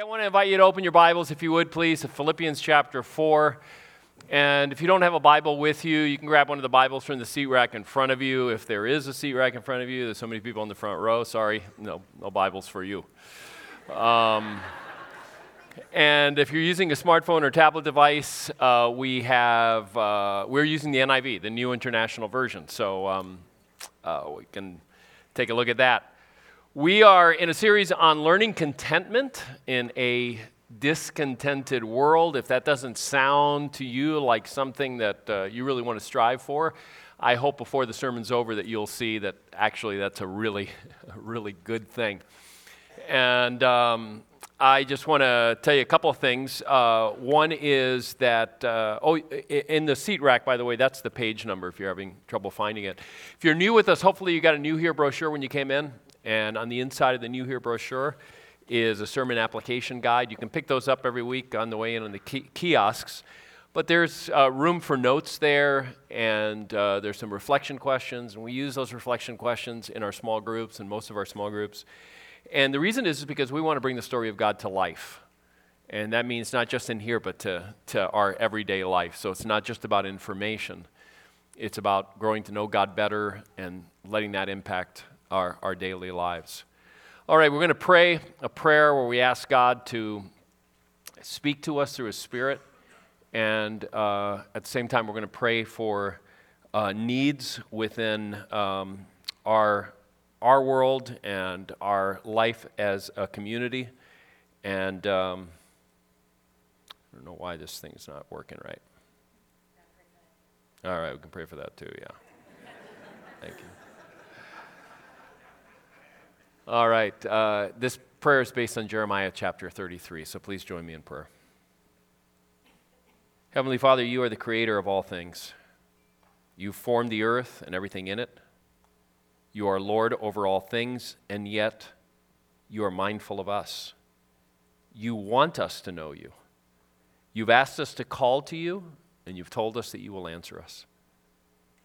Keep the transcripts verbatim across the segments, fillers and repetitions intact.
I want to invite you to open your Bibles, if you would, please, to Philippians chapter four. And if you don't have a Bible with you, you can grab one of the Bibles from the seat rack in front of you. If there is a seat rack in front of you, there's so many people in the front row. Sorry, no, no Bibles for you. Um, and if you're using a smartphone or tablet device, uh, we have uh, we're using the N I V, the New International Version. So um, uh, we can take a look at that. We are in a series on learning contentment in a discontented world. If that doesn't sound to you like something that uh, you really want to strive for, I hope before the sermon's over that you'll see that actually that's a really, really good thing. And um, I just want to tell you a couple of things. Uh, one is that, uh, oh, in the seat rack, by the way, that's the page number if you're having trouble finding it. If you're new with us, hopefully you got a New Here brochure when you came in. And on the inside of the New Here brochure is a sermon application guide. You can pick those up every week on the way in on the kiosks. But there's uh, room for notes there, and uh, there's some reflection questions. And we use those reflection questions in our small groups and most of our small groups. And the reason is, is because we want to bring the story of God to life. And that means not just in here, but to, to our everyday life. So it's not just about information. It's about growing to know God better and letting that impact Our, our daily lives. All right, we're going to pray a prayer where we ask God to speak to us through His Spirit, and uh, at the same time, we're going to pray for uh, needs within um, our our world and our life as a community. And um, I don't know why this thing's not working right. All right, we can pray for that too. Yeah, thank you. All right, uh, this prayer is based on Jeremiah chapter thirty-three, so please join me in prayer. Heavenly Father, you are the creator of all things. You formed the earth and everything in it. You are Lord over all things, and yet you are mindful of us. You want us to know you. You've asked us to call to you, and you've told us that you will answer us.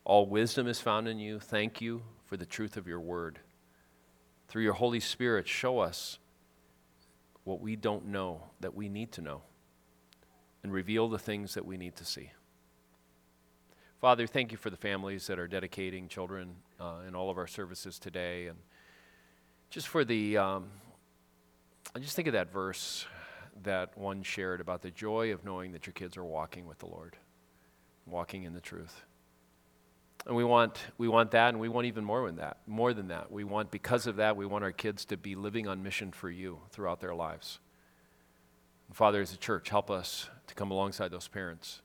All wisdom is found in you. Thank you for the truth of your word. Through your Holy Spirit, show us what we don't know that we need to know and reveal the things that we need to see. Father, thank you for the families that are dedicating children uh, in all of our services today. And just for the, um, I just think of that verse that one shared about the joy of knowing that your kids are walking with the Lord, walking in the truth. And we want we want that, and we want even more than that. More than that, we want because of that, we want our kids to be living on mission for you throughout their lives. And Father, as a church, help us to come alongside those parents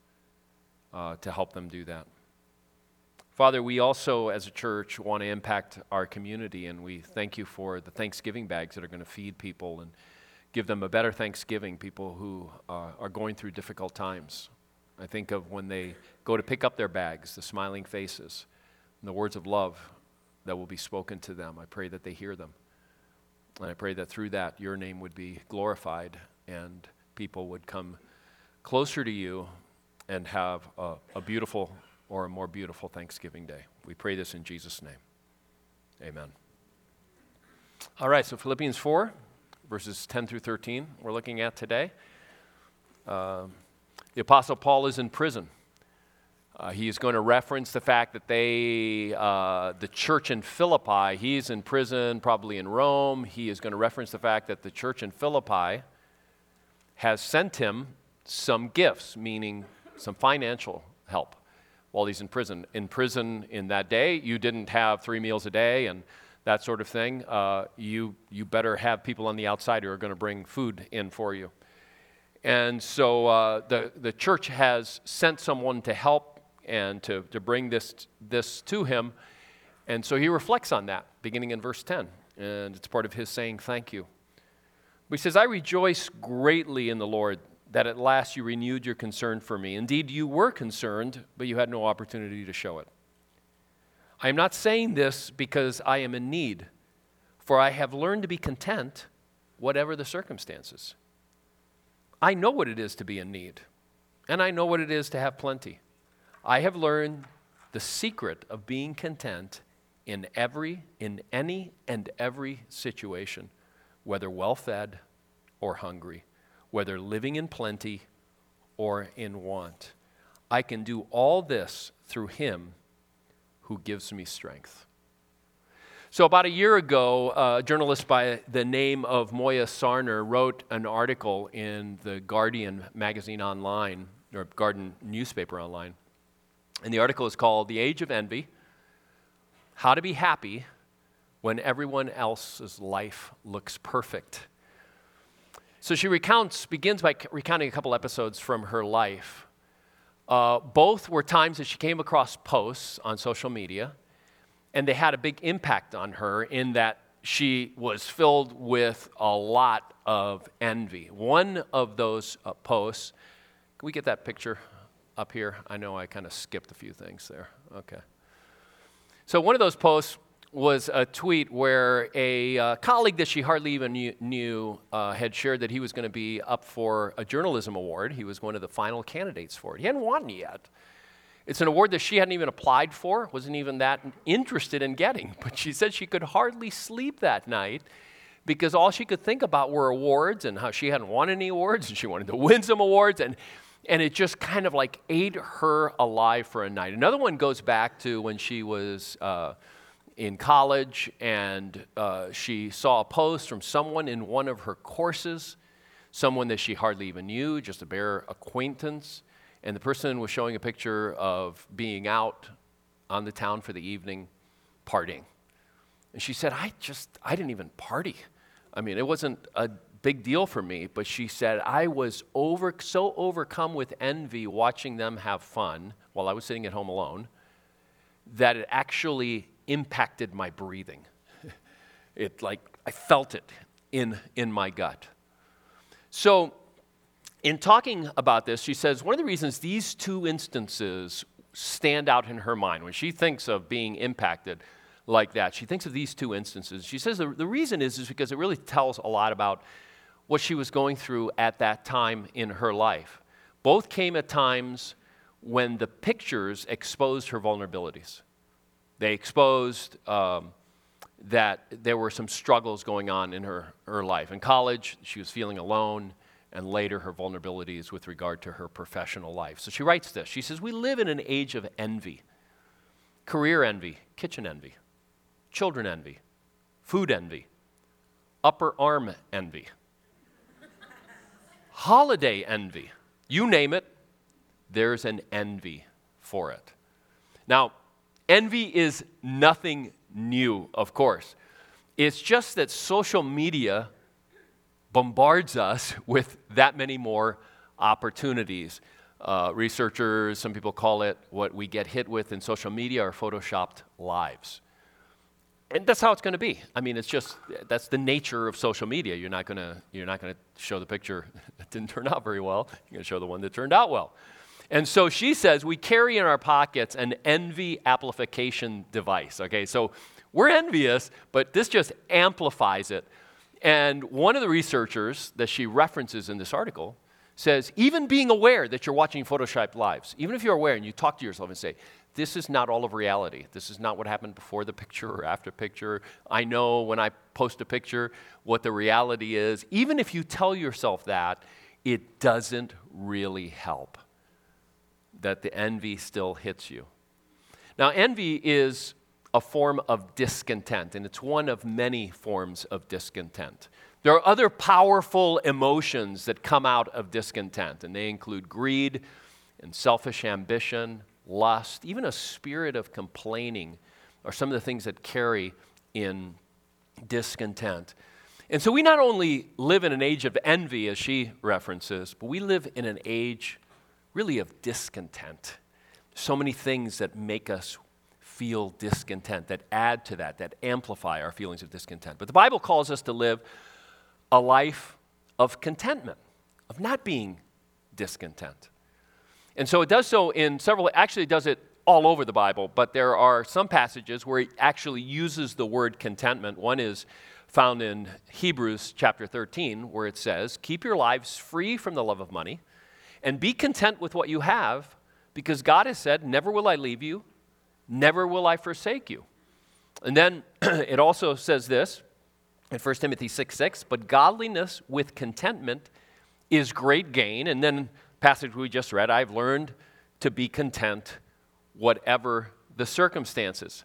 uh, to help them do that. Father, we also, as a church, want to impact our community, and we thank you for the Thanksgiving bags that are going to feed people and give them a better Thanksgiving. People who uh, are going through difficult times. I think of when they go to pick up their bags, the smiling faces, and the words of love that will be spoken to them. I pray that they hear them. And I pray that through that, your name would be glorified and people would come closer to you and have a, a beautiful or a more beautiful Thanksgiving day. We pray this in Jesus' name. Amen. All right, so Philippians four, verses ten through thirteen, we're looking at today. Um, The Apostle Paul is in prison. Uh, he is going to reference the fact that they, uh, the church in Philippi, he's in prison, probably in Rome. He is going to reference the fact that the church in Philippi has sent him some gifts, meaning some financial help while he's in prison. In prison in that day, you didn't have three meals a day and that sort of thing. Uh, you, you better have people on the outside who are going to bring food in for you. And so uh, the, the church has sent someone to help and to, to bring this, this to him. And so he reflects on that, beginning in verse ten. And it's part of his saying, thank you. He says, I rejoice greatly in the Lord that at last you renewed your concern for me. Indeed, you were concerned, but you had no opportunity to show it. I am not saying this because I am in need, for I have learned to be content, whatever the circumstances. I know what it is to be in need, and I know what it is to have plenty. I have learned the secret of being content in every, in any and every situation, whether well-fed or hungry, whether living in plenty or in want. I can do all this through him who gives me strength. So about a year ago, a journalist by the name of Moya Sarner wrote an article in the Guardian magazine online, or Guardian newspaper online. And the article is called The Age of Envy, How to Be Happy When Everyone Else's Life Looks Perfect. So she recounts, begins by recounting a couple episodes from her life. Uh, both were times that she came across posts on social media, and they had a big impact on her in that she was filled with a lot of envy. One of those uh, posts, can we get that picture up here? I know I kind of skipped a few things there. Okay. So one of those posts was a tweet where a uh, colleague that she hardly even knew, knew uh, had shared that he was going to be up for a journalism award. He was one of the final candidates for it. He hadn't won yet. It's an award that she hadn't even applied for, wasn't even that interested in getting. But she said she could hardly sleep that night because all she could think about were awards and how she hadn't won any awards and she wanted to win some awards. And, and it just kind of like ate her alive for a night. Another one goes back to when she was uh, in college and uh, she saw a post from someone in one of her courses, someone that she hardly even knew, just a bare acquaintance. And the person was showing a picture of being out on the town for the evening, partying. And she said, I just, I didn't even party. I mean, it wasn't a big deal for me, but she said, I was over so overcome with envy watching them have fun while I was sitting at home alone that it actually impacted my breathing. It like, I felt it in, in my gut. So, in talking about this, she says one of the reasons these two instances stand out in her mind, when she thinks of being impacted like that, she thinks of these two instances. She says the, the reason is, is because it really tells a lot about what she was going through at that time in her life. Both came at times when the pictures exposed her vulnerabilities. They exposed um, that there were some struggles going on in her, her life. In college, she was feeling alone, and later her vulnerabilities with regard to her professional life. So she writes this. She says, we live in an age of envy. Career envy, kitchen envy, children envy, food envy, upper arm envy, holiday envy. You name it, there's an envy for it. Now, envy is nothing new, of course. It's just that social media bombards us with that many more opportunities. Uh, researchers, some people call it what we get hit with in social media, are photoshopped lives. And that's how it's going to be. I mean, it's just, that's the nature of social media. You're not going to you're not going to show the picture that didn't turn out very well. You're going to show the one that turned out well. And so she says, we carry in our pockets an envy amplification device. Okay, so we're envious, but this just amplifies it. And one of the researchers that she references in this article says, even being aware that you're watching Photoshop lives, even if you're aware and you talk to yourself and say, this is not all of reality. This is not what happened before the picture or after picture. I know when I post a picture what the reality is. Even if you tell yourself that, it doesn't really help, that the envy still hits you. Now, envy is a form of discontent, and it's one of many forms of discontent. There are other powerful emotions that come out of discontent, and they include greed and selfish ambition, lust, even a spirit of complaining are some of the things that carry in discontent. And so we not only live in an age of envy, as she references, but we live in an age really of discontent. So many things that make us feel discontent, that add to that, that amplify our feelings of discontent. But the Bible calls us to live a life of contentment, of not being discontent. And so it does so in several, actually it does it all over the Bible, but there are some passages where it actually uses the word contentment. One is found in Hebrews chapter thirteen, where it says, keep your lives free from the love of money and be content with what you have, because God has said, never will I leave you, never will I forsake you. And then it also says this, in First Timothy six six, but godliness with contentment is great gain. And then passage we just read, I've learned to be content whatever the circumstances.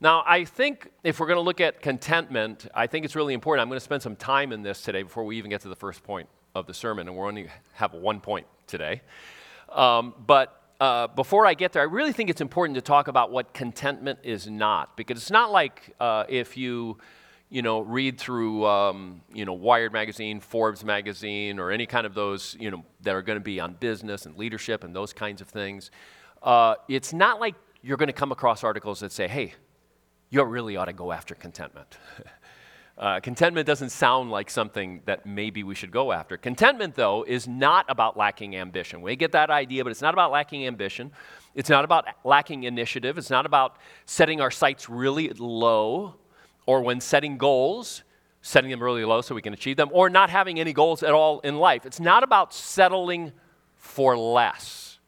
Now, I think if we're going to look at contentment, I think it's really important. I'm going to spend some time in this today before we even get to the first point of the sermon, and we're only have one point today. Um, but uh, before I get there, I really think it's important to talk about what contentment is not, because it's not like uh, if you, you know, read through, um, you know, Wired magazine, Forbes magazine, or any kind of those, you know, that are going to be on business and leadership and those kinds of things. Uh, it's not like you're going to come across articles that say, hey, you really ought to go after contentment. uh, contentment doesn't sound like something that maybe we should go after. Contentment, though, is not about lacking ambition. We get that idea, but it's not about lacking ambition. It's not about lacking initiative. It's not about setting our sights really low, or when setting goals, setting them really low so we can achieve them, or not having any goals at all in life. It's not about settling for less.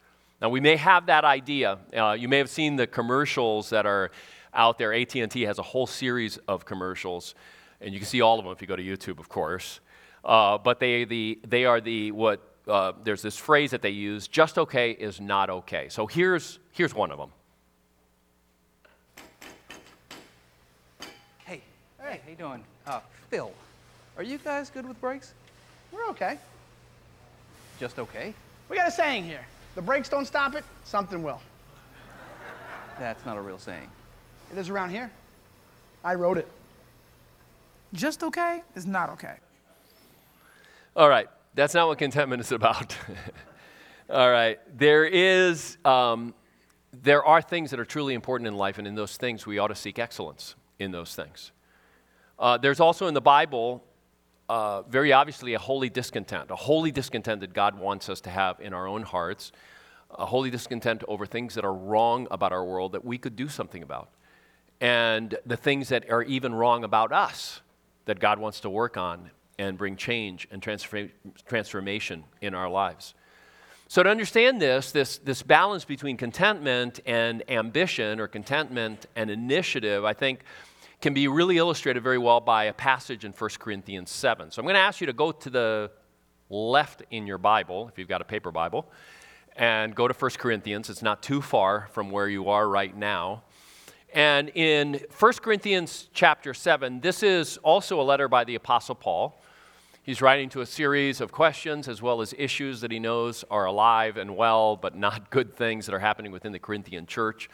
Now, we may have that idea. Uh, you may have seen the commercials that are out there. A T and T has a whole series of commercials, and you can see all of them if you go to YouTube, of course. Uh, but they the they are the what uh, there's this phrase that they use: "Just okay is not okay." So here's here's one of them. Hey, hey, how you doing, uh, Phil? Are you guys good with breaks? We're okay. Just okay. We got a saying here: the breaks don't stop it, something will. That's not a real saying. It is around here. I wrote it. Just okay is not okay. All right. That's not what contentment is about. All right. There is, um, there are things that are truly important in life, and in those things, we ought to seek excellence in those things. Uh, there's also in the Bible, uh, very obviously, a holy discontent, a holy discontent that God wants us to have in our own hearts, a holy discontent over things that are wrong about our world that we could do something about, and the things that are even wrong about us that God wants to work on and bring change and transform- transformation in our lives. So to understand this, this, this balance between contentment and ambition, or contentment and initiative, I think can be really illustrated very well by a passage in First Corinthians seven. So I'm going to ask you to go to the left in your Bible, if you've got a paper Bible, and go to First Corinthians. It's not too far from where you are right now. And in First Corinthians chapter seven, this is also a letter by the Apostle Paul. He's writing to a series of questions as well as issues that he knows are alive and well, but not good things that are happening within the Corinthian church.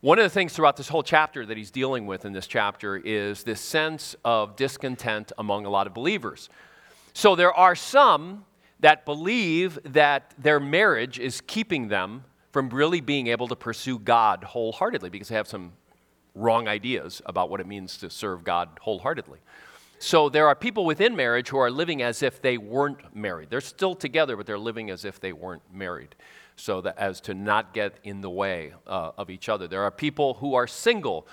One of the things throughout this whole chapter that he's dealing with in this chapter is this sense of discontent among a lot of believers. So there are some that believe that their marriage is keeping them from really being able to pursue God wholeheartedly, because they have some wrong ideas about what it means to serve God wholeheartedly. So there are people within marriage who are living as if they weren't married. They're still together, but they're living as if they weren't married, so that as to not get in the way uh, of each other. There are people who are single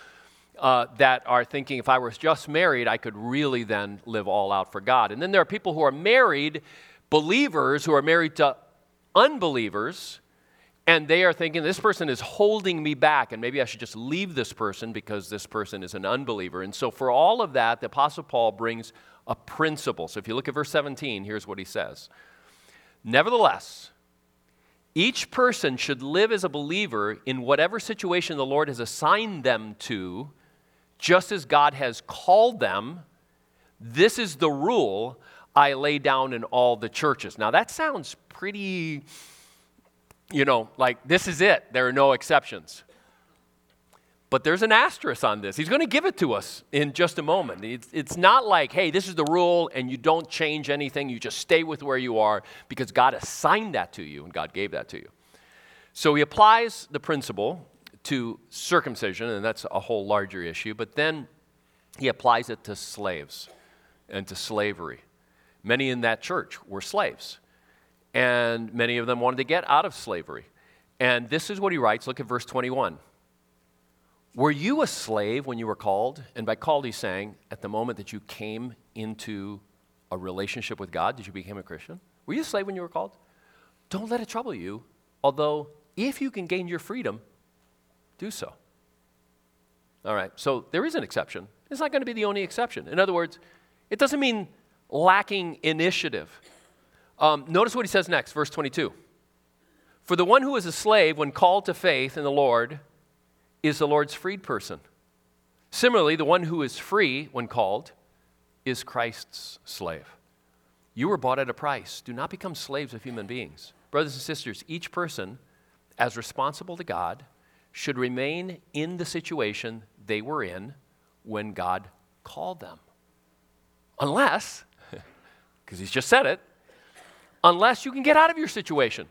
uh, that are thinking, if I was just married, I could really then live all out for God. And then there are people who are married, believers who are married to unbelievers, and they are thinking, this person is holding me back, and maybe I should just leave this person because this person is an unbeliever. And so for all of that, the Apostle Paul brings a principle. So if you look at verse seventeen, here's what he says. Nevertheless, each person should live as a believer in whatever situation the Lord has assigned them to, just as God has called them. This is the rule I lay down in all the churches. Now that sounds pretty... You know, like, this is it. There are no exceptions. But there's an asterisk on this. He's going to give it to us in just a moment. It's, it's not like, hey, this is the rule, and you don't change anything. You just stay with where you are, because God assigned that to you, and God gave that to you. So he applies the principle to circumcision, and that's a whole larger issue. But then he applies it to slaves and to slavery. Many in that church were slaves, and many of them wanted to get out of slavery. And this is what he writes. Look at verse twenty-one. Were you a slave when you were called? And by called, he's saying, at the moment that you came into a relationship with God, did you become a Christian? Were you a slave when you were called? Don't let it trouble you, although if you can gain your freedom, do so. All right, so there is an exception. It's not going to be the only exception. In other words, It doesn't mean lacking initiative. Um, notice what he says next, verse twenty-two. For the one who is a slave when called to faith in the Lord is the Lord's freed person. Similarly, the one who is free when called is Christ's slave. You were bought at a price. Do not become slaves of human beings. Brothers and sisters, each person, as responsible to God, should remain in the situation they were in when God called them. Unless, because he's just said it, unless you can get out of your situation.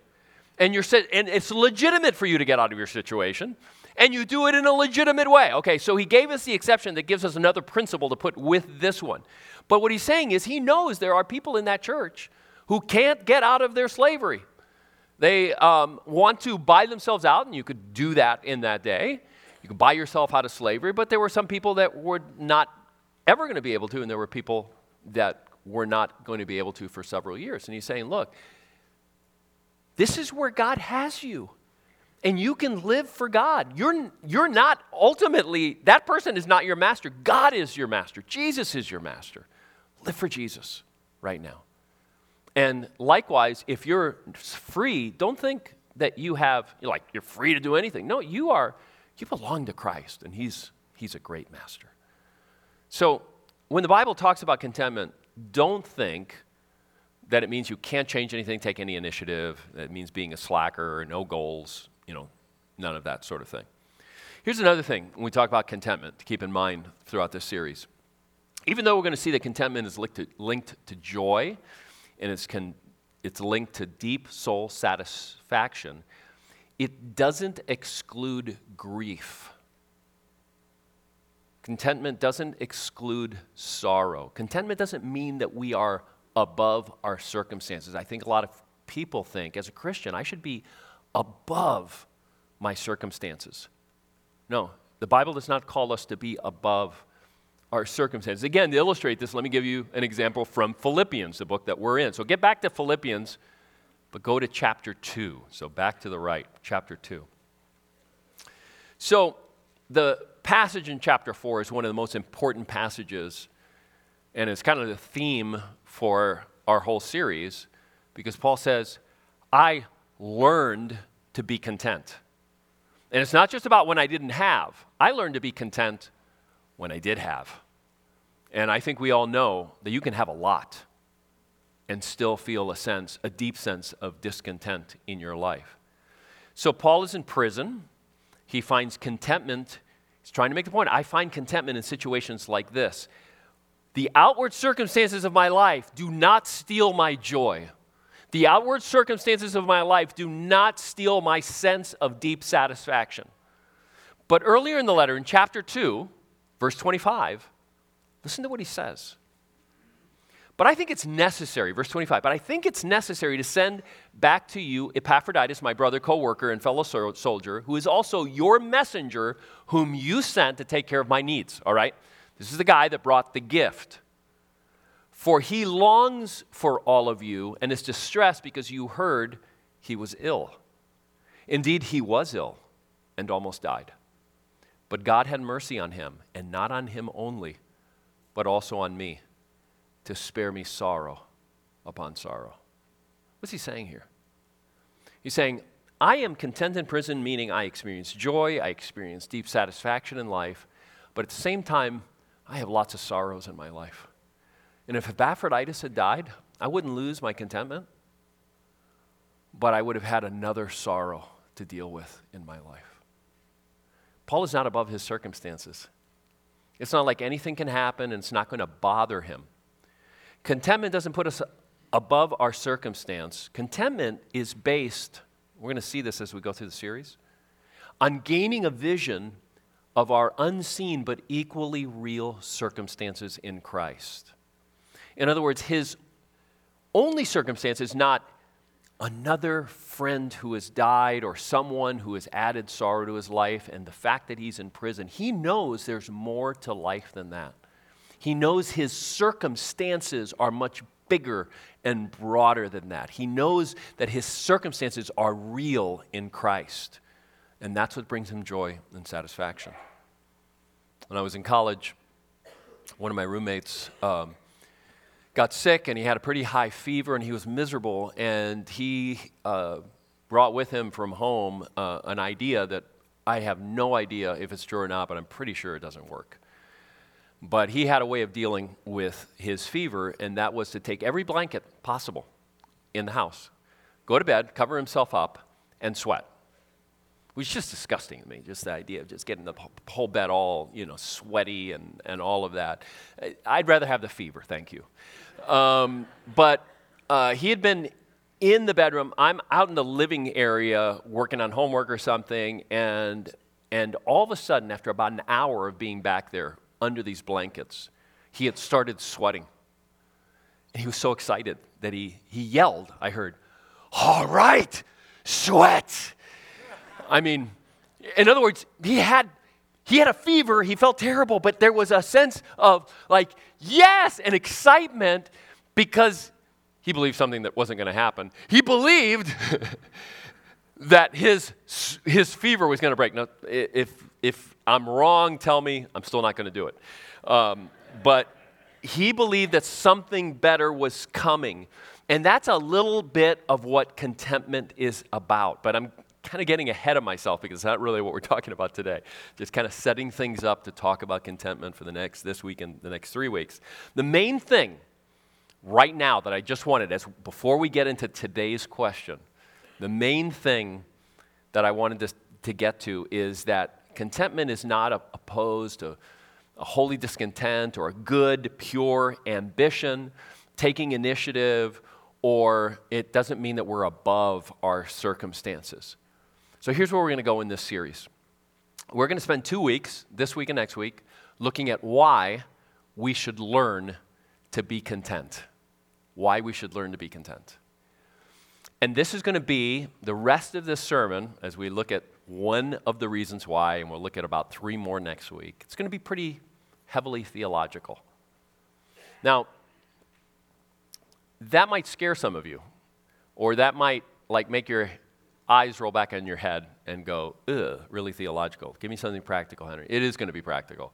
And you're and it's legitimate for you to get out of your situation, and you do it in a legitimate way. Okay, so he gave us the exception that gives us another principle to put with this one. But what he's saying is he knows there are people in that church who can't get out of their slavery. They um, want to buy themselves out, and you could do that in that day. You could buy yourself out of slavery, but there were some people that were not ever going to be able to, and there were people that were not going to be able to for several years. And he's saying, look, this is where God has you, and you can live for God. You're, you're not ultimately, that person is not your master. God is your master. Jesus is your master. Live for Jesus right now. And likewise, if you're free, don't think that you have, you're like, you're free to do anything. No, you are, you belong to Christ, and he's, he's a great master. So when the Bible talks about contentment, don't think that it means you can't change anything, take any initiative, that it means being a slacker, or no goals, you know, none of that sort of thing. Here's another thing when we talk about contentment to keep in mind throughout this series. Even though we're going to see that contentment is linked to, linked to joy, and it's con, it's linked to deep soul satisfaction, it doesn't exclude grief. Contentment doesn't exclude sorrow. Contentment doesn't mean that we are above our circumstances. I think a lot of people think, as a Christian, I should be above my circumstances. No, the Bible does not call us to be above our circumstances. Again, to illustrate this, let me give you an example from Philippians, the book that we're in. So get back to Philippians, but go to chapter two. So back to the right, chapter two. So the passage in chapter four is one of the most important passages, and it's kind of the theme for our whole series, because Paul says, I learned to be content. And it's not just about when I didn't have. I learned to be content when I did have. And I think we all know that you can have a lot and still feel a sense, a deep sense of discontent in your life. So Paul is in prison. He finds contentment. He's trying to make the point, I find contentment in situations like this. The outward circumstances of my life do not steal my joy. The outward circumstances of my life do not steal my sense of deep satisfaction. But earlier in the letter, in chapter two, verse twenty-five, listen to what he says. But I think it's necessary, verse twenty-five, but I think it's necessary to send back to you Epaphroditus, my brother, co-worker, and fellow soldier, who is also your messenger, whom you sent to take care of my needs, all right? This is the guy that brought the gift. For he longs for all of you and is distressed because you heard he was ill. Indeed, he was ill and almost died. But God had mercy on him, and not on him only, but also on me, to spare me sorrow upon sorrow. What's he saying here? He's saying, I am content in prison, meaning I experience joy, I experience deep satisfaction in life, but at the same time, I have lots of sorrows in my life. And if Epaphroditus had died, I wouldn't lose my contentment, but I would have had another sorrow to deal with in my life. Paul is not above his circumstances. It's not like anything can happen and it's not going to bother him. Contentment doesn't put us above our circumstance. Contentment is based, we're going to see this as we go through the series, on gaining a vision of our unseen but equally real circumstances in Christ. In other words, his only circumstance is not another friend who has died or someone who has added sorrow to his life and the fact that he's in prison. He knows there's more to life than that. He knows his circumstances are much bigger and broader than that. He knows that his circumstances are real in Christ, and that's what brings him joy and satisfaction. When I was in college, one of my roommates um, got sick, and he had a pretty high fever, and he was miserable, and he uh, brought with him from home uh, an idea that I have no idea if it's true or not, but I'm pretty sure it doesn't work. But he had a way of dealing with his fever, and that was to take every blanket possible in the house, go to bed, cover himself up, and sweat. It was just disgusting to me, just the idea of just getting the whole bed all, you know, sweaty and, and all of that. I'd rather have the fever, thank you. Um, but uh, he had been in the bedroom. I'm out in the living area working on homework or something, and and all of a sudden, after about an hour of being back there, under these blankets, he had started sweating. And he was so excited that he, he yelled, I heard, "All right, sweat!" I mean, in other words, he had he had a fever, he felt terrible, but there was a sense of like, yes, and excitement because he believed something that wasn't going to happen. He believed that his his fever was going to break. Now, if if I'm wrong, tell me. I'm still not going to do it. Um, but he believed that something better was coming. And that's a little bit of what contentment is about. But I'm kind of getting ahead of myself because it's not really what we're talking about today. Just kind of setting things up to talk about contentment for the next, this week and the next three weeks. The main thing right now that I just wanted, as before we get into today's question, the main thing that I wanted to, to get to is that contentment is not a, opposed to a holy discontent or a good, pure ambition, taking initiative, or it doesn't mean that we're above our circumstances. So here's where we're going to go in this series. We're going to spend two weeks, this week and next week, looking at why we should learn to be content. Why we should learn to be content. And this is going to be the rest of this sermon as we look at one of the reasons why, and we'll look at about three more next week. It's going to be pretty heavily theological. Now, that might scare some of you, or that might like make your eyes roll back on your head and go, ugh, really theological. Give me something practical, Henry. It is going to be practical,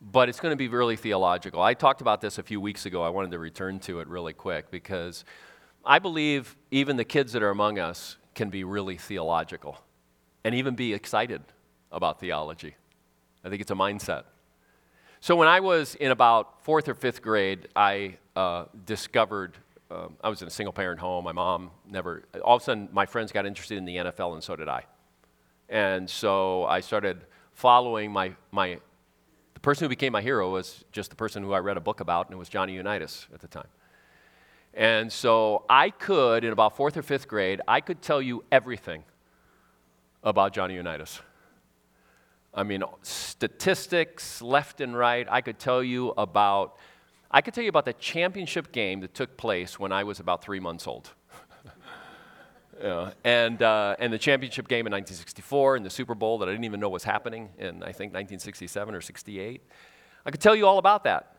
but it's going to be really theological. I talked about this a few weeks ago. I wanted to return to it really quick because I believe even the kids that are among us can be really theological and even be excited about theology. I think it's a mindset. So when I was in about fourth or fifth grade, I uh, discovered, uh, I was in a single-parent home. My mom never, all of a sudden, my friends got interested in the N F L, and so did I. And so I started following my, my the person who became my hero was just the person who I read a book about, and it was Johnny Unitas at the time. And so I could, in about fourth or fifth grade, I could tell you everything about Johnny Unitas. I mean, statistics, left and right. I could tell you about, I could tell you about the championship game that took place when I was about three months old. yeah. And uh, and the championship game in nineteen sixty-four and the Super Bowl that I didn't even know was happening in, I think, nineteen sixty-seven or sixty-eight. I could tell you all about that.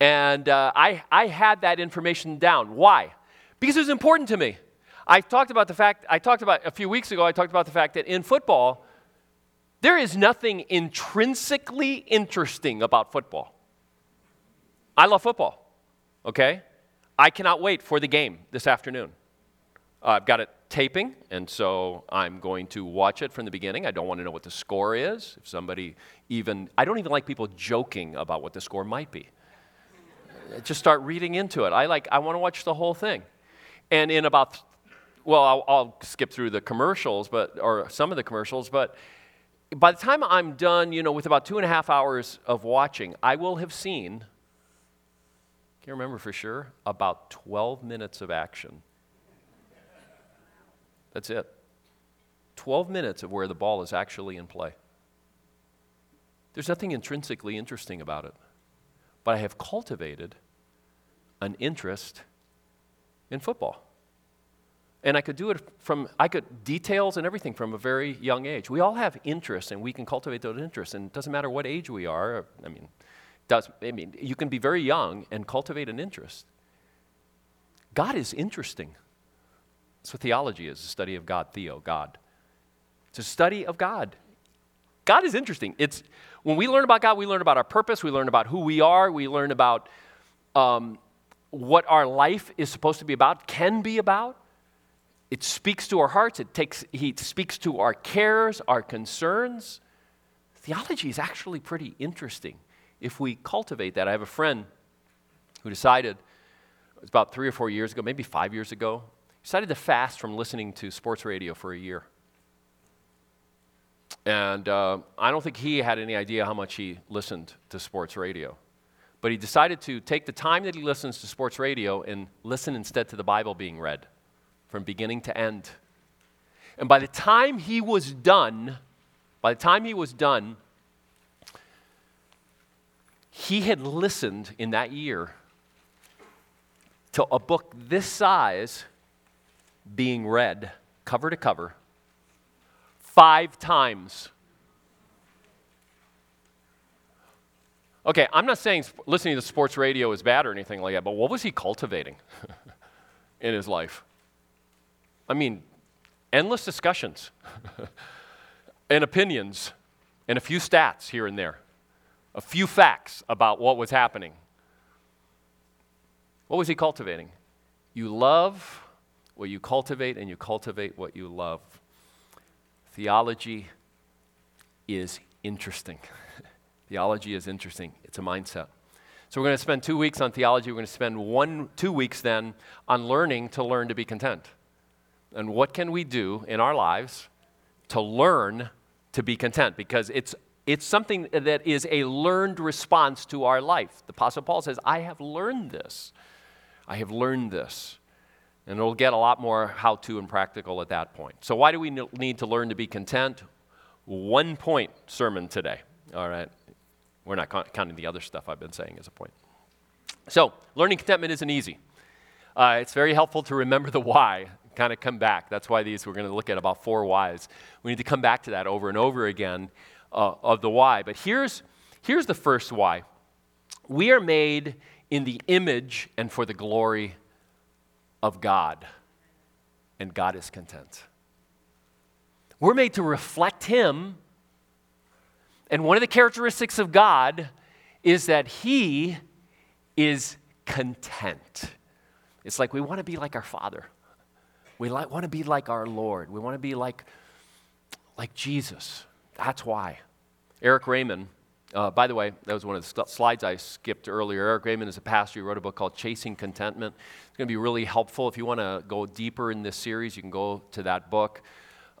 And uh, I, I had that information down. Why? Because it was important to me. I talked about the fact, I talked about a few weeks ago, I talked about the fact that in football, there is nothing intrinsically interesting about football. I love football, okay? I cannot wait for the game this afternoon. Uh, I've got it taping, and so I'm going to watch it from the beginning. I don't want to know what the score is. If somebody even, I don't even like people joking about what the score might be. Just start reading into it. I like. I want to watch the whole thing. And in about, well, I'll, I'll skip through the commercials, but or some of the commercials, but by the time I'm done, you know, with about two and a half hours of watching, I will have seen, can't remember for sure, about twelve minutes of action. That's it. twelve minutes of where the ball is actually in play. There's nothing intrinsically interesting about it. But I have cultivated an interest in football. And I could do it from, I could, details and everything from a very young age. We all have interests, and we can cultivate those interests, and it doesn't matter what age we are. I mean, does, I mean, you can be very young and cultivate an interest. God is interesting. That's what theology is, the study of God, Theo, God. It's a study of God. God is interesting. It's when we learn about God, we learn about our purpose, we learn about who we are, we learn about um, what our life is supposed to be about, can be about. It speaks to our hearts. It takes, he speaks to our cares, our concerns. Theology is actually pretty interesting if we cultivate that. I have a friend who decided, it was about three or four years ago, maybe five years ago, decided to fast from listening to sports radio for a year. And uh, I don't think he had any idea how much he listened to sports radio. But he decided to take the time that he listens to sports radio and listen instead to the Bible being read from beginning to end. And by the time he was done, by the time he was done, he had listened in that year to a book this size being read cover to cover five times. Okay, I'm not saying listening to sports radio is bad or anything like that, but what was he cultivating in his life? I mean, endless discussions and opinions and a few stats here and there, a few facts about what was happening. What was he cultivating? You love what you cultivate, and you cultivate what you love. Theology is interesting. Theology is interesting. It's a mindset. So we're going to spend two weeks on theology. We're going to spend one, two weeks then on learning to learn to be content. And what can we do in our lives to learn to be content? Because it's it's something that is a learned response to our life. The Apostle Paul says, I have learned this. I have learned this. And it'll get a lot more how-to and practical at that point. So why do we need to learn to be content? One point sermon today, all right? We're not counting the other stuff I've been saying as a point. So, learning contentment isn't easy. Uh, it's very helpful to remember the why, kind of come back. That's why these, we're going to look at about four whys. We need to come back to that over and over again uh, of the why. But here's here's the first why. We are made in the image and for the glory of God, and God is content. We're made to reflect Him. And one of the characteristics of God is that He is content. It's like we want to be like our Father. We like, want to be like our Lord. We want to be like, like Jesus. That's why. Eric Raymond, uh, by the way, that was one of the slides I skipped earlier. Eric Raymond is a pastor. He wrote a book called Chasing Contentment. It's going to be really helpful. If you want to go deeper in this series, you can go to that book.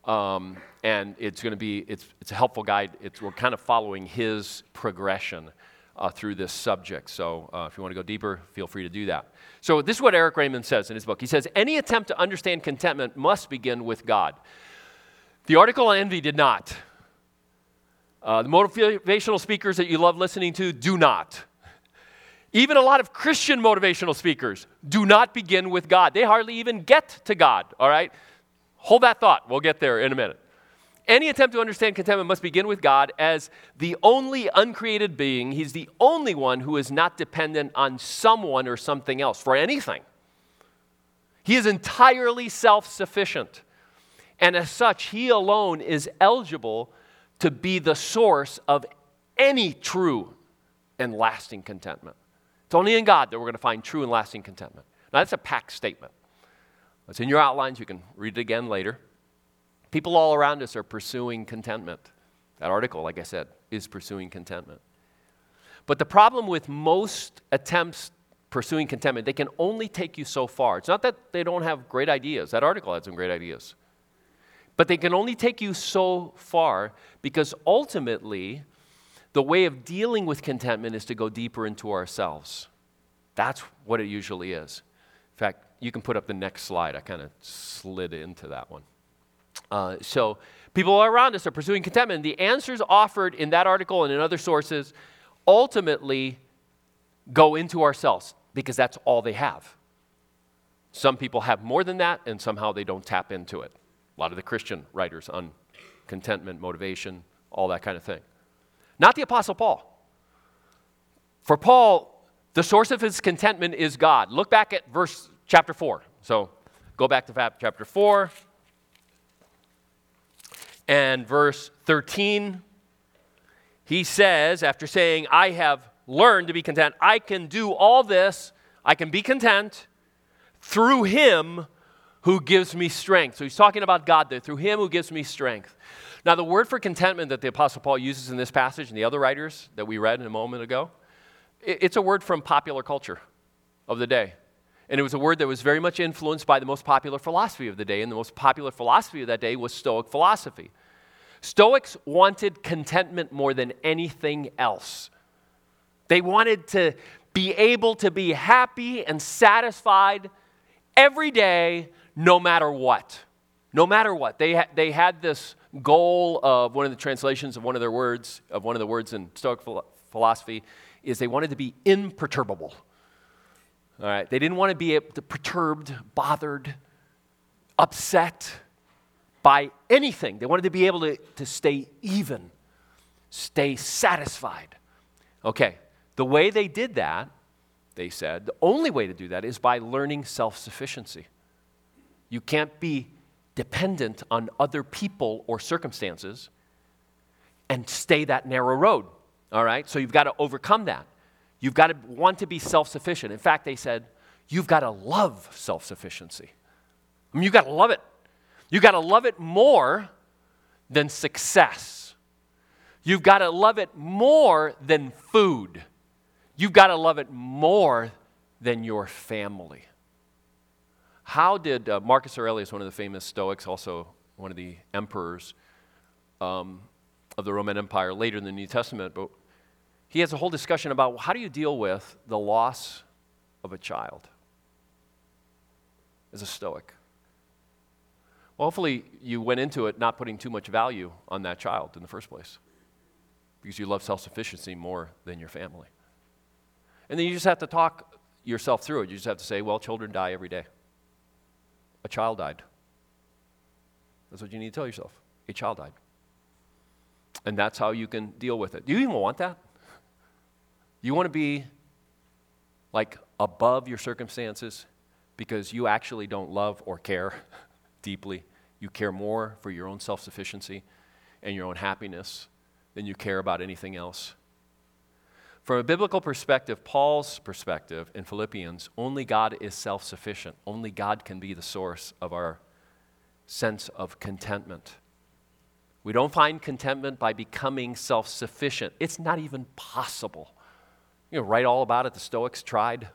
Um, and it's going to be, it's it's a helpful guide. It's, we're kind of following his progression uh, through this subject. So uh, if you want to go deeper, feel free to do that. So this is what Eric Raymond says in his book. He says, any attempt to understand contentment must begin with God. The article on envy did not. Uh, the motivational speakers that you love listening to do not. Even a lot of Christian motivational speakers do not begin with God. They hardly even get to God, all right? Hold that thought. We'll get there in a minute. Any attempt to understand contentment must begin with God as the only uncreated being. He's the only one who is not dependent on someone or something else for anything. He is entirely self-sufficient. And as such, He alone is eligible to be the source of any true and lasting contentment. It's only in God that we're going to find true and lasting contentment. Now, that's a packed statement. It's in your outlines. You can read it again later. People all around us are pursuing contentment. That article, like I said, is pursuing contentment. But the problem with most attempts pursuing contentment, they can only take you so far. It's not that they don't have great ideas. That article had some great ideas. But they can only take you so far because ultimately the way of dealing with contentment is to go deeper into ourselves. That's what it usually is. In fact, you can put up the next slide. I kind of slid into that one. Uh, so people around us are pursuing contentment. The answers offered in that article and in other sources ultimately go into ourselves because that's all they have. Some people have more than that, and somehow they don't tap into it. A lot of the Christian writers on contentment, motivation, all that kind of thing. Not the Apostle Paul. For Paul, the source of his contentment is God. Look back at verse chapter four. So go back to chapter four and verse thirteen. He says, after saying, I have learned to be content, I can do all this. I can be content through him who gives me strength. So he's talking about God there, through him who gives me strength. Now, the word for contentment that the Apostle Paul uses in this passage and the other writers that we read a moment ago, it's a word from popular culture of the day. And it was a word that was very much influenced by the most popular philosophy of the day. And the most popular philosophy of that day was Stoic philosophy. Stoics wanted contentment more than anything else. They wanted to be able to be happy and satisfied every day, no matter what. No matter what. They, ha- they had this goal of one of the translations of one of their words, of one of the words in Stoic philo- philosophy, is they wanted to be imperturbable. All right, they didn't want to be perturbed, bothered, upset by anything. They wanted to be able to, to stay even, stay satisfied. Okay, the way they did that, they said, the only way to do that is by learning self-sufficiency. You can't be dependent on other people or circumstances and stay that narrow road, all right? So you've got to overcome that. You've got to want to be self-sufficient. In fact, they said, you've got to love self-sufficiency. I mean, you've got to love it. You've got to love it more than success. You've got to love it more than food. You've got to love it more than your family. How did uh, Marcus Aurelius, one of the famous Stoics, also one of the emperors um, of the Roman Empire later in the New Testament, but he has a whole discussion about how do you deal with the loss of a child as a Stoic? Well, hopefully you went into it not putting too much value on that child in the first place because you love self-sufficiency more than your family. And then you just have to talk yourself through it. You just have to say, well, children die every day. A child died. That's what you need to tell yourself. A child died. And that's how you can deal with it. Do you even want that? You want to be like above your circumstances because you actually don't love or care deeply. You care more for your own self-sufficiency and your own happiness than you care about anything else. From a biblical perspective, Paul's perspective in Philippians, only God is self-sufficient. Only God can be the source of our sense of contentment. We don't find contentment by becoming self-sufficient. It's not even possible. You know, write all about it, the Stoics tried.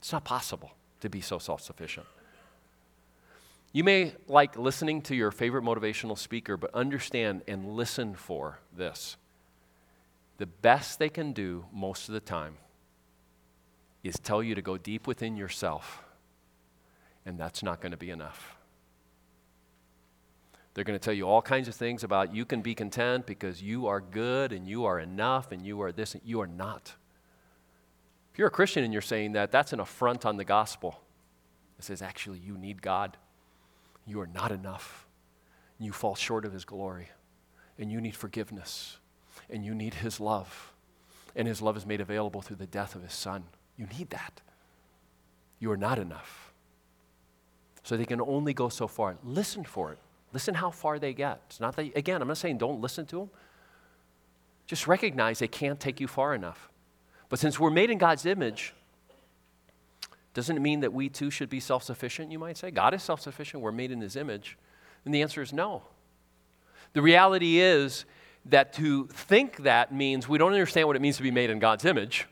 It's not possible to be so self-sufficient. You may like listening to your favorite motivational speaker, but understand and listen for this. The best they can do most of the time is tell you to go deep within yourself, and that's not going to be enough. They're going to tell you all kinds of things about you can be content because you are good and you are enough and you are this. And you are not. If you're a Christian and you're saying that, that's an affront on the gospel. It says, actually, you need God. You are not enough. You fall short of his glory, and you need forgiveness. And you need his love. And his love is made available through the death of his son. You need that. You are not enough. So they can only go so far. Listen for it. Listen how far they get. It's not that, again, I'm not saying don't listen to them. Just recognize they can't take you far enough. But since we're made in God's image, doesn't it mean that we too should be self-sufficient, you might say? God is self-sufficient. We're made in his image. And the answer is no. The reality is that to think that means we don't understand what it means to be made in God's image,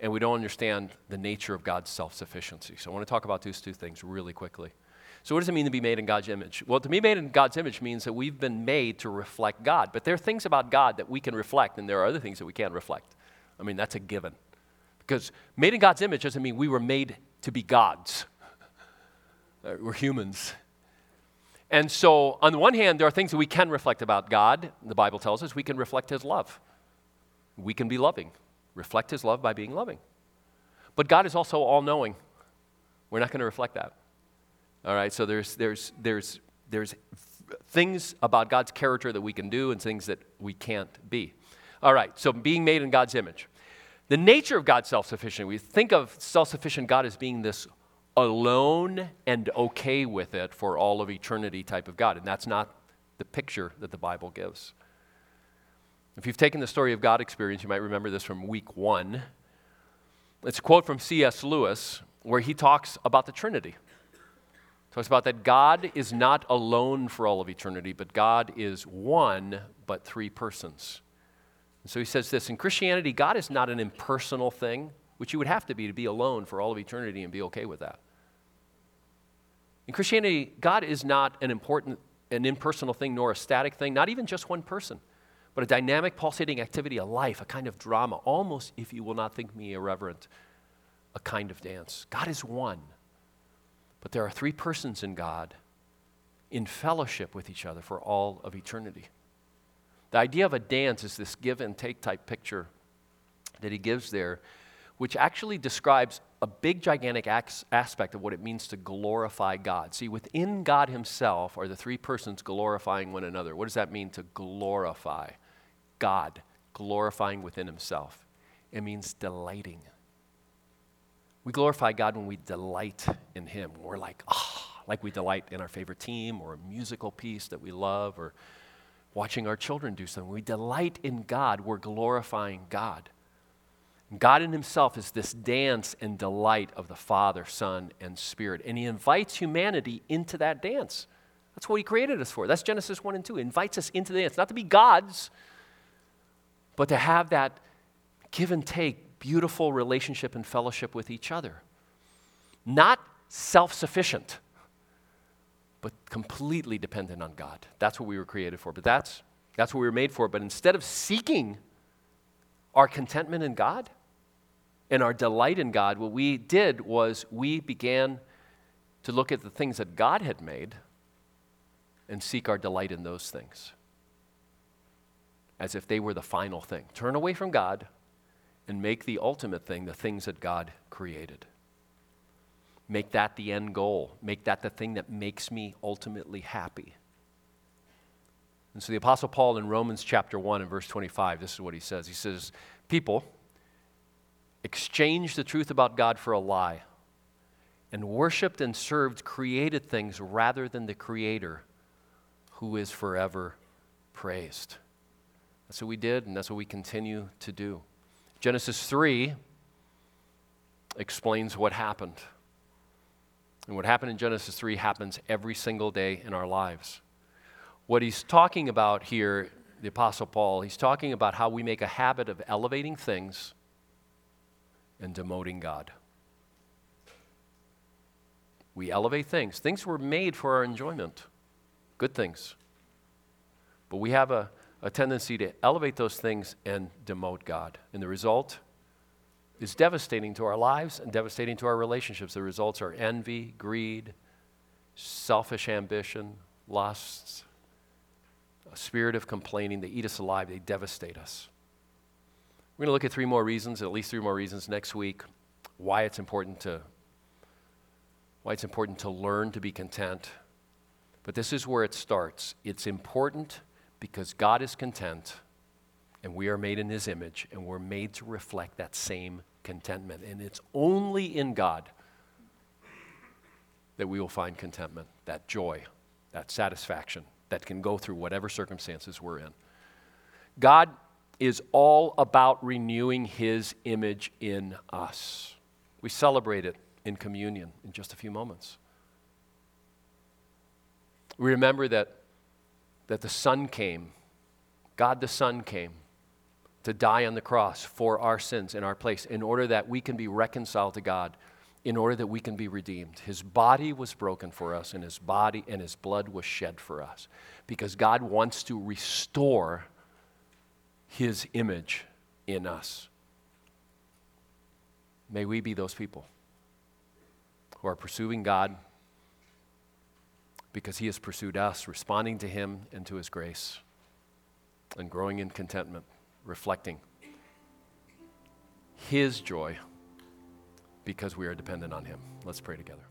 and we don't understand the nature of God's self-sufficiency. So I want to talk about these two things really quickly. So what does it mean to be made in God's image? Well, to be made in God's image means that we've been made to reflect God, but there are things about God that we can reflect, and there are other things that we can't reflect. I mean, that's a given. Because made in God's image doesn't mean we were made to be gods. We're humans. And so, on the one hand, there are things that we can reflect about God. The Bible tells us we can reflect his love. We can be loving. Reflect his love by being loving. But God is also all-knowing. We're not going to reflect that. All right, so there's there's there's there's things about God's character that we can do and things that we can't be. All right, so being made in God's image. The nature of God's self-sufficient, we think of self-sufficient God as being this alone and okay with it for all of eternity type of God. And that's not the picture that the Bible gives. If you've taken the story of God experience, you might remember this from week one. It's a quote from C S Lewis where he talks about the Trinity. He talks about that God is not alone for all of eternity, but God is one but three persons. And so he says this, in Christianity, God is not an impersonal thing, which you would have to be to be alone for all of eternity and be okay with that. In Christianity, God is not an important, an impersonal thing, nor a static thing, not even just one person, but a dynamic, pulsating activity, a life, a kind of drama, almost, if you will not think me irreverent, a kind of dance. God is one, but there are three persons in God in fellowship with each other for all of eternity. The idea of a dance is this give and take type picture that he gives there, which actually describes a big, gigantic aspect of what it means to glorify God. See, within God himself are the three persons glorifying one another. What does that mean to glorify God? Glorifying within himself. It means delighting. We glorify God when we delight in him. We're like, ah, oh, like we delight in our favorite team or a musical piece that we love or watching our children do something. When we delight in God, we're glorifying God. God in himself is this dance and delight of the Father, Son, and Spirit. And he invites humanity into that dance. That's what he created us for. That's Genesis one and two. He invites us into the dance, not to be gods, but to have that give and take, beautiful relationship and fellowship with each other. Not self-sufficient, but completely dependent on God. That's what we were created for. But that's, that's what we were made for. But instead of seeking our contentment in God, and our delight in God, what we did was we began to look at the things that God had made and seek our delight in those things as if they were the final thing. Turn away from God and make the ultimate thing the things that God created. Make that the end goal. Make that the thing that makes me ultimately happy. And so the Apostle Paul in Romans chapter one and verse twenty-five, this is what he says. He says, people, exchanged the truth about God for a lie, and worshiped and served created things rather than the Creator, who is forever praised. That's what we did, and that's what we continue to do. Genesis three explains what happened. And what happened in Genesis three happens every single day in our lives. What he's talking about here, the Apostle Paul, he's talking about how we make a habit of elevating things and demoting God. We elevate things. Things were made for our enjoyment, good things. But we have a, a tendency to elevate those things and demote God. And the result is devastating to our lives and devastating to our relationships. The results are envy, greed, selfish ambition, lusts, a spirit of complaining. They eat us alive. They devastate us. We're going to look at three more reasons, at least three more reasons next week, why it's important to why it's important to learn to be content. But this is where it starts. It's important because God is content, and we are made in his image, and we're made to reflect that same contentment. And it's only in God that we will find contentment, that joy, that satisfaction that can go through whatever circumstances we're in. God is all about renewing his image in us. We celebrate it in communion in just a few moments. We remember that, that the Son came, God the Son came to die on the cross for our sins in our place in order that we can be reconciled to God, in order that we can be redeemed. His body was broken for us, and his body and his blood was shed for us because God wants to restore his image in us. May we be those people who are pursuing God because he has pursued us, responding to him and to his grace, and growing in contentment, reflecting his joy because we are dependent on him. Let's pray together.